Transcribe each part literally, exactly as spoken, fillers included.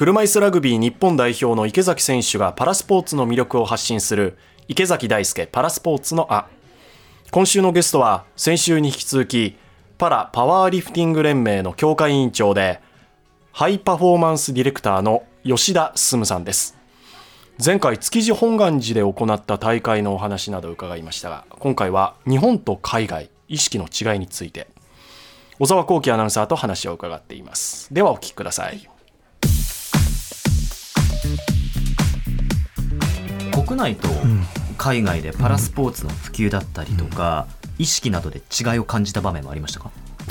車いすラグビー日本代表の池崎選手がパラスポーツの魅力を発信する池崎大輔パラスポーツのあ。今週のゲストは先週に引き続きパラパワーリフティング連盟の協会委員長でハイパフォーマンスディレクターの吉田進さんです。前回築地本願寺で行った大会のお話など伺いましたが、今回は日本と海外意識の違いについて小沢光輝アナウンサーと話を伺っています。ではお聞きください。国内と海外でパラスポーツの普及だったりとか、うん、意識などで違いを感じた場面もありましたか？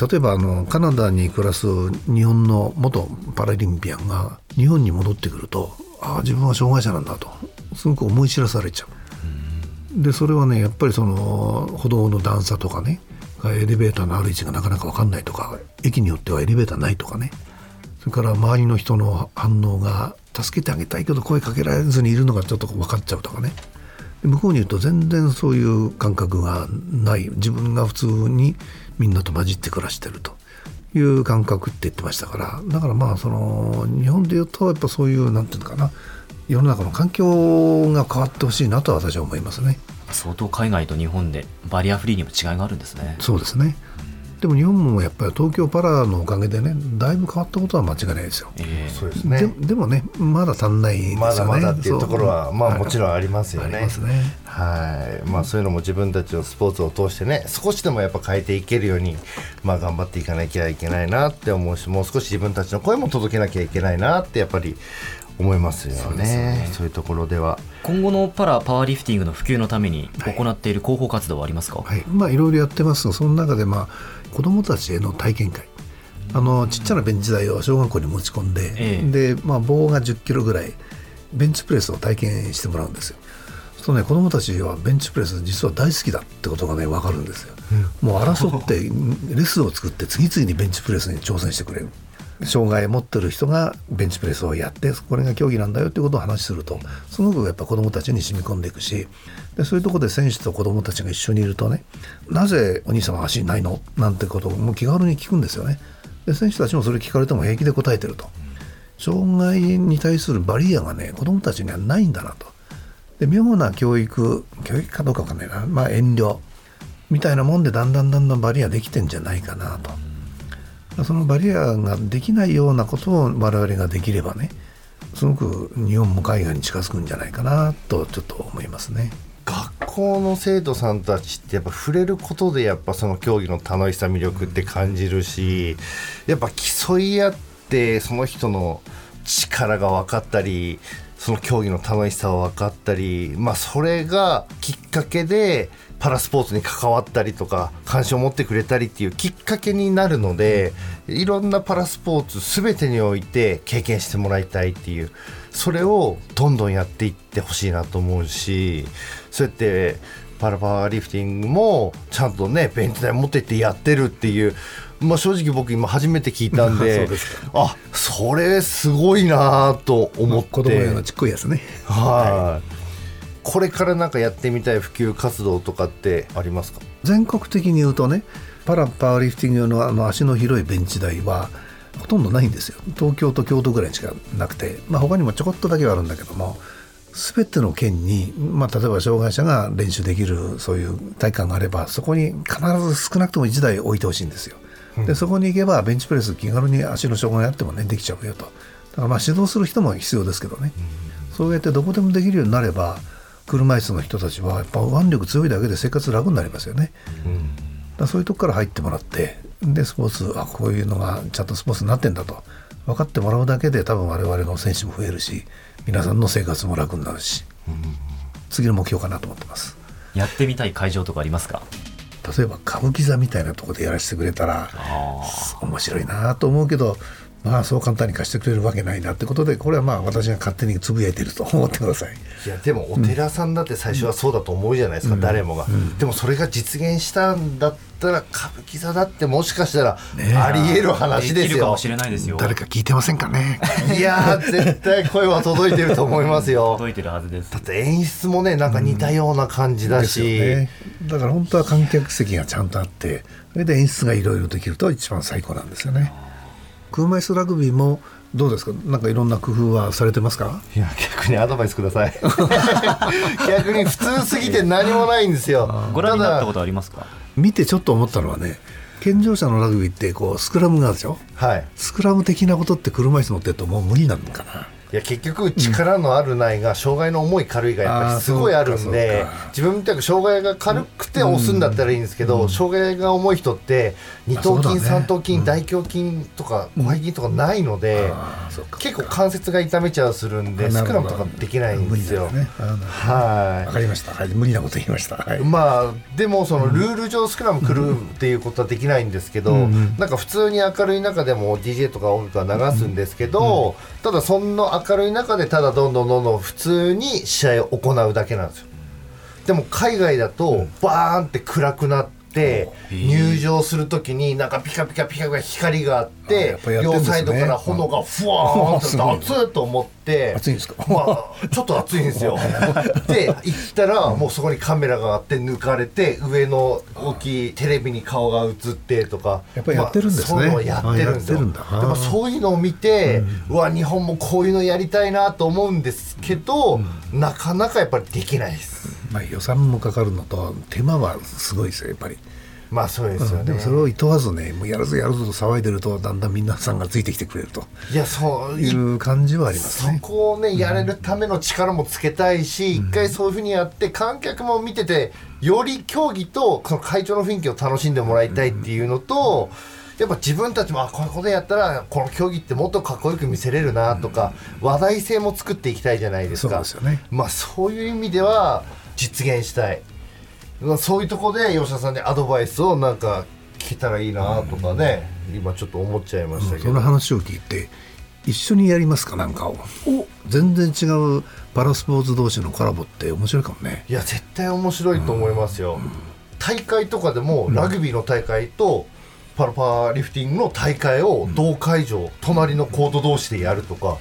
例えばあのカナダに暮らす日本の元パラリンピアンが日本に戻ってくると、ああ自分は障害者なんだとすごく思い知らされちゃう。うんでそれはねやっぱりその歩道の段差とかね、エレベーターのある位置がなかなか分かんないとか、駅によってはエレベーターないとかね、それから周りの人の反応が助けてあげたいけど声かけられずにいるのがちょっと分かっちゃうとかね、向こうに言うと全然そういう感覚がない、自分が普通にみんなと混じって暮らしてるという感覚って言ってましたから、だからまあその日本で言うとやっぱそういうなんていうのかな、世の中の環境が変わってほしいなと私は思いますね。相当海外と日本でバリアフリーにも違いがあるんですね。そうですね。でも日本もやっぱり東京パラのおかげでね、だいぶ変わったことは間違いないですよ、えー、そうですね。 で, でもねまだ足んないですよね。まだまだっていうところはまあもちろんありますよね。ありますね。はい、まあ、そういうのも自分たちのスポーツを通してね、少しでもやっぱ変えていけるように、まあ、頑張っていかなきゃいけないなって思うし、もう少し自分たちの声も届けなきゃいけないなってやっぱり思いますよ ね, そうですね。そういうところでは今後のパラパワーリフティングの普及のために行っている広報活動はありますか？はい、はい、まあいろいろやってますが、その中でまあ子どもたちへの体験会、あのちっちゃなベンチ台を小学校に持ち込んで、ええ、でまあ棒がじゅっキロぐらいベンチプレスを体験してもらうんですよ。そうね、子どもたちはベンチプレス実は大好きだってことがね分かるんですよ、うん、もう争ってレスを作って次々にベンチプレスに挑戦してくれる、障害を持ってる人がベンチプレスをやってこれが競技なんだよということを話するとすごくやっぱ子どもたちに染み込んでいくし、でそういうところで選手と子どもたちが一緒にいるとね、なぜお兄さんは足ないのなんてことをもう気軽に聞くんですよね。で選手たちもそれ聞かれても平気で答えてると、障害に対するバリアがね子どもたちにはないんだなと、で妙な教育教育かどうかわかんないな、まあ、遠慮みたいなもんでだんだんだんだんバリアできてんじゃないかなと、そのバリアができないようなことを我々ができればね、すごく日本も海外に近づくんじゃないかなとちょっと思いますね。学校の生徒さんたちってやっぱ触れることでやっぱその競技の楽しさ魅力って感じるし、やっぱ競い合ってその人の力が分かったりその競技の楽しさを分かったり、まあ、それがきっかけでパラスポーツに関わったりとか関心を持ってくれたりっていうきっかけになるので、いろんなパラスポーツすべてにおいて経験してもらいたいっていう、それをどんどんやっていってほしいなと思うし、そうやってパラパワーリフティングもちゃんとねベンチ台持ってってやってるっていう、まあ、正直僕今初めて聞いたんで、 そうですか。あ、それすごいなと思って、子供用のちっこいやつね。はい、これからなんかやってみたい普及活動とかってありますか？全国的に言うとね、パラパワーリフティング用 の, あの足の広いベンチ台はほとんどないんですよ。東京と京都ぐらいしかなくて、まあ、他にもちょこっとだけはあるんだけども、全ての県に、まあ、例えば障害者が練習できるそういう体育館があればそこに必ず少なくともいちだい置いてほしいんですよ。でそこに行けばベンチプレス気軽に足の障害があってもねできちゃうよと。だからまあ指導する人も必要ですけどね、うん、そうやってどこでもできるようになれば車椅子の人たちはやっぱ腕力強いだけで生活楽になりますよね、うん、だそういうとこから入ってもらって、でスポーツ、あこういうのがちゃんとスポーツになってんだと分かってもらうだけで多分我々の選手も増えるし皆さんの生活も楽になるし、うん、次の目標かなと思ってます。やってみたい会場とかありますか？例えば歌舞伎座みたいなところでやらせてくれたら面白いなと思うけど、まあそう簡単に貸してくれるわけないなってことで、これはまあ私が勝手につぶやいてると思ってください。いやでもお寺さんだって最初はそうだと思うじゃないですか、うん、誰もが、うん、でもそれが実現したんだったら歌舞伎座だってもしかしたらあり得る話ですよ、ね、できるかもしれないですよ。誰か聞いてませんかね？いや絶対声は届いてると思いますよ。届いてるはずです。だって演出もねなんか似たような感じだし、うんね、だから本当は観客席がちゃんとあってそれで演出がいろいろできると一番最高なんですよね。車いすラグビーもどうですか、なんかいろんな工夫はされてますか。いや逆にアドバイスください逆に普通すぎて何もないんですよご覧になったことありますか。見てちょっと思ったのはね、健常者のラグビーってこうスクラムがあるでしょ、はい、スクラム的なことって車椅子乗ってるともう無理なのかな。いや結局力のあるないが障害の重い軽いがやっぱりすごいあるんで、自分みたく障害が軽くて押すんだったらいいんですけど、うん、障害が重い人って二頭筋、ね、三頭筋、うん、大胸筋とか股背筋とかないので、うん、結構関節が痛めちゃうするんでスクラムとかできないんですよ。わかりました、はい、無理なこと言いました、はい。まあ、でもそのルール上スクラム狂うっていうことはできないんですけど、うん、なんか普通に明るい中でも ディージェー とか音楽は流すんですけど、うん、ただそんな明るい中でただどんどんどんどん普通に試合を行うだけなんですよ。でも海外だとバーンって暗くなって入場するときになんかピカピカピカピカ光があって両サイドから炎がふわーんって熱いと思って、熱いんですか。まあちょっと熱いんですよで行ったらもうそこにカメラがあって抜かれて上の大きいテレビに顔が映ってとかやっぱりやってるんですね。そういうのやってるんですよ。そういうのを見て、うん、うわ日本もこういうのやりたいなと思うんですけど、うん、なかなかやっぱりできないです、まあ、予算もかかるのと手間はすごいですよやっぱり。まあそうですよね、うん、でもそれをいとわずね、もうやるぞやるぞと騒いでるとだんだん皆さんがついてきてくれるといやそういう感じはありますね。そこをねやれるための力もつけたいし、うん、一回そういうふうにやって観客も見ててより競技とその会場の雰囲気を楽しんでもらいたいっていうのと、うん、やっぱ自分たちもあこういうことやったらこの競技ってもっとかっこよく見せれるなとか、うん、話題性も作っていきたいじゃないですか。そうですよね、まあ、そういう意味では実現したい、そういうところで吉田さんにアドバイスをなんか聞けたらいいなとかね、うん、今ちょっと思っちゃいましたけど、うん、その話を聞いて一緒にやりますかなんかをお全然違うパラスポーツ同士のコラボって面白いかもね。いや絶対面白いと思いますよ、うんうん、大会とかでもラグビーの大会とパラパーリフティングの大会を同会場、うん、隣のコート同士でやるとか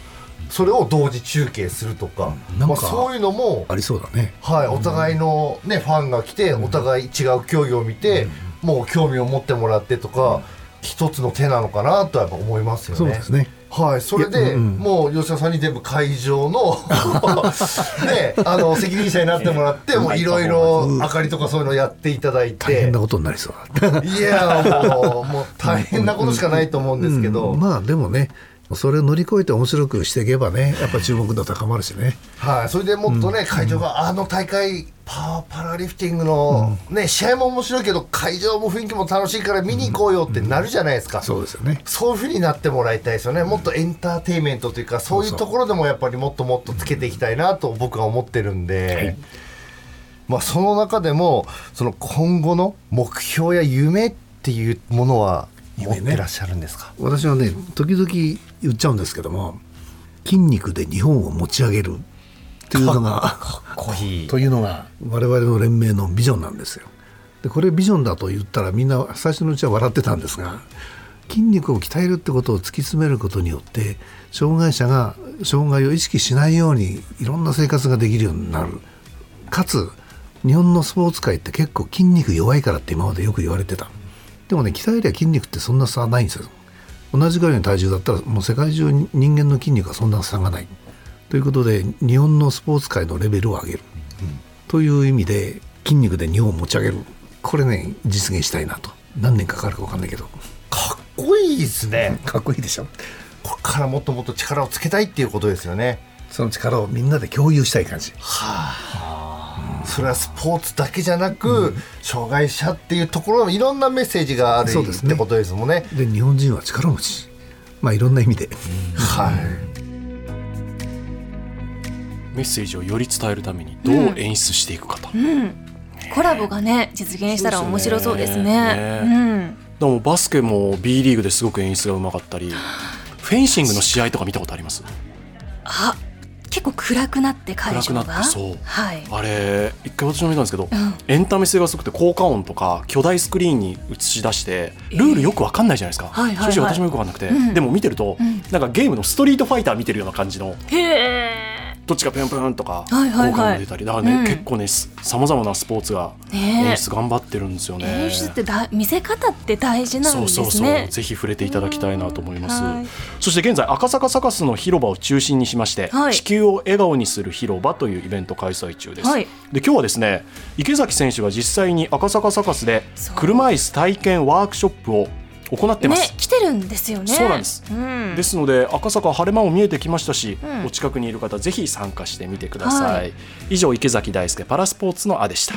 それを同時中継するとか、なんか、まあ、そういうのもありそうだね、はい、お互いの、ね、うん、ファンが来てお互い違う競技を見て、うん、もう興味を持ってもらってとか、うん、一つの手なのかなとはやっぱ思いますよね。そうですね、はい、それで、うん、もう吉田さんに全部会場のであの責任者になってもらっていろいろ明かりとかそういうのやっていただいて大変なことになりそうだいやもう、もう大変なことしかないと思うんですけど、うんうん、まあでもねそれを乗り越えて面白くしていけばねやっぱ注目度高まるしねはい、あ、それでもっとね、うん、会場があの大会パーパラリフティングの、うんね、試合も面白いけど会場も雰囲気も楽しいから見に行こうよってなるじゃないですか、うんうん、そうですよね。そういう風になってもらいたいですよね、うん、もっとエンターテインメントというかそういうところでもやっぱりもっともっとつけていきたいなと僕は思ってるんで、はい、まあ、その中でもその今後の目標や夢っていうものは持ってらっしゃるんですか。ね、私はね時々言っちゃうんですけども筋肉で日本を持ち上げるというのがというのが我々の連盟のビジョンなんですよ。でこれビジョンだと言ったらみんな最初のうちは笑ってたんですが、筋肉を鍛えるってことを突き詰めることによって障害者が障害を意識しないようにいろんな生活ができるようになる。かつ日本のスポーツ界って結構筋肉弱いからって今までよく言われてた。でもね鍛えりゃ筋肉ってそんな差ないんですよ。同じぐらいの体重だったらもう世界中に人間の筋肉はそんな差がないということで日本のスポーツ界のレベルを上げる、うん、という意味で筋肉で日本を持ち上げる、これね実現したいなと。何年かかるか分かんないけどかっこいいですね。かっこいいでしょ。これからもっともっと力をつけたいっていうことですよね。その力をみんなで共有したい感じ。はあ、うん、それはスポーツだけじゃなく、うん、障害者っていうところのいろんなメッセージがある、ね、ってことですもんね。で日本人は力持ち、まあいろんな意味で、うん、はい、メッセージをより伝えるためにどう演出していくかと、うんうん、コラボがね実現したら面白そうですね。ね、うん、でもバスケも B リーグですごく演出がうまかったりフェンシングの試合とか見たことあります。あ結構暗くなって会場が暗くなってそう、はい、あれ一回私も見たんですけど、うん、エンタメ性がすごくて効果音とか巨大スクリーンに映し出してルールよく分かんないじゃないですか、えーはいはいはい、正直私もよく分かんなくて、うん、でも見てると、うん、なんかゲームのストリートファイター見てるような感じの、へーどっちかぴょんぴょんとか効果が出たりだからね、うん、結構ねさまざまなスポーツが演出頑張ってるんですよね。演出ってだ見せ方って大事なんですね。そうそうそう、ぜひ触れていただきたいなと思います、うんはい、そして現在赤坂サカスの広場を中心にしまして、はい、地球を笑顔にする広場というイベント開催中です、はい、で今日はですね池崎選手が実際に赤坂サカスで車椅子体験ワークショップを行ってます、ね、来てるんですよね。そうなんです、うん、ですので赤坂晴れ間も見えてきましたし、うん、お近くにいる方ぜひ参加してみてください、はい、以上池崎大輔パラスポーツのあでした。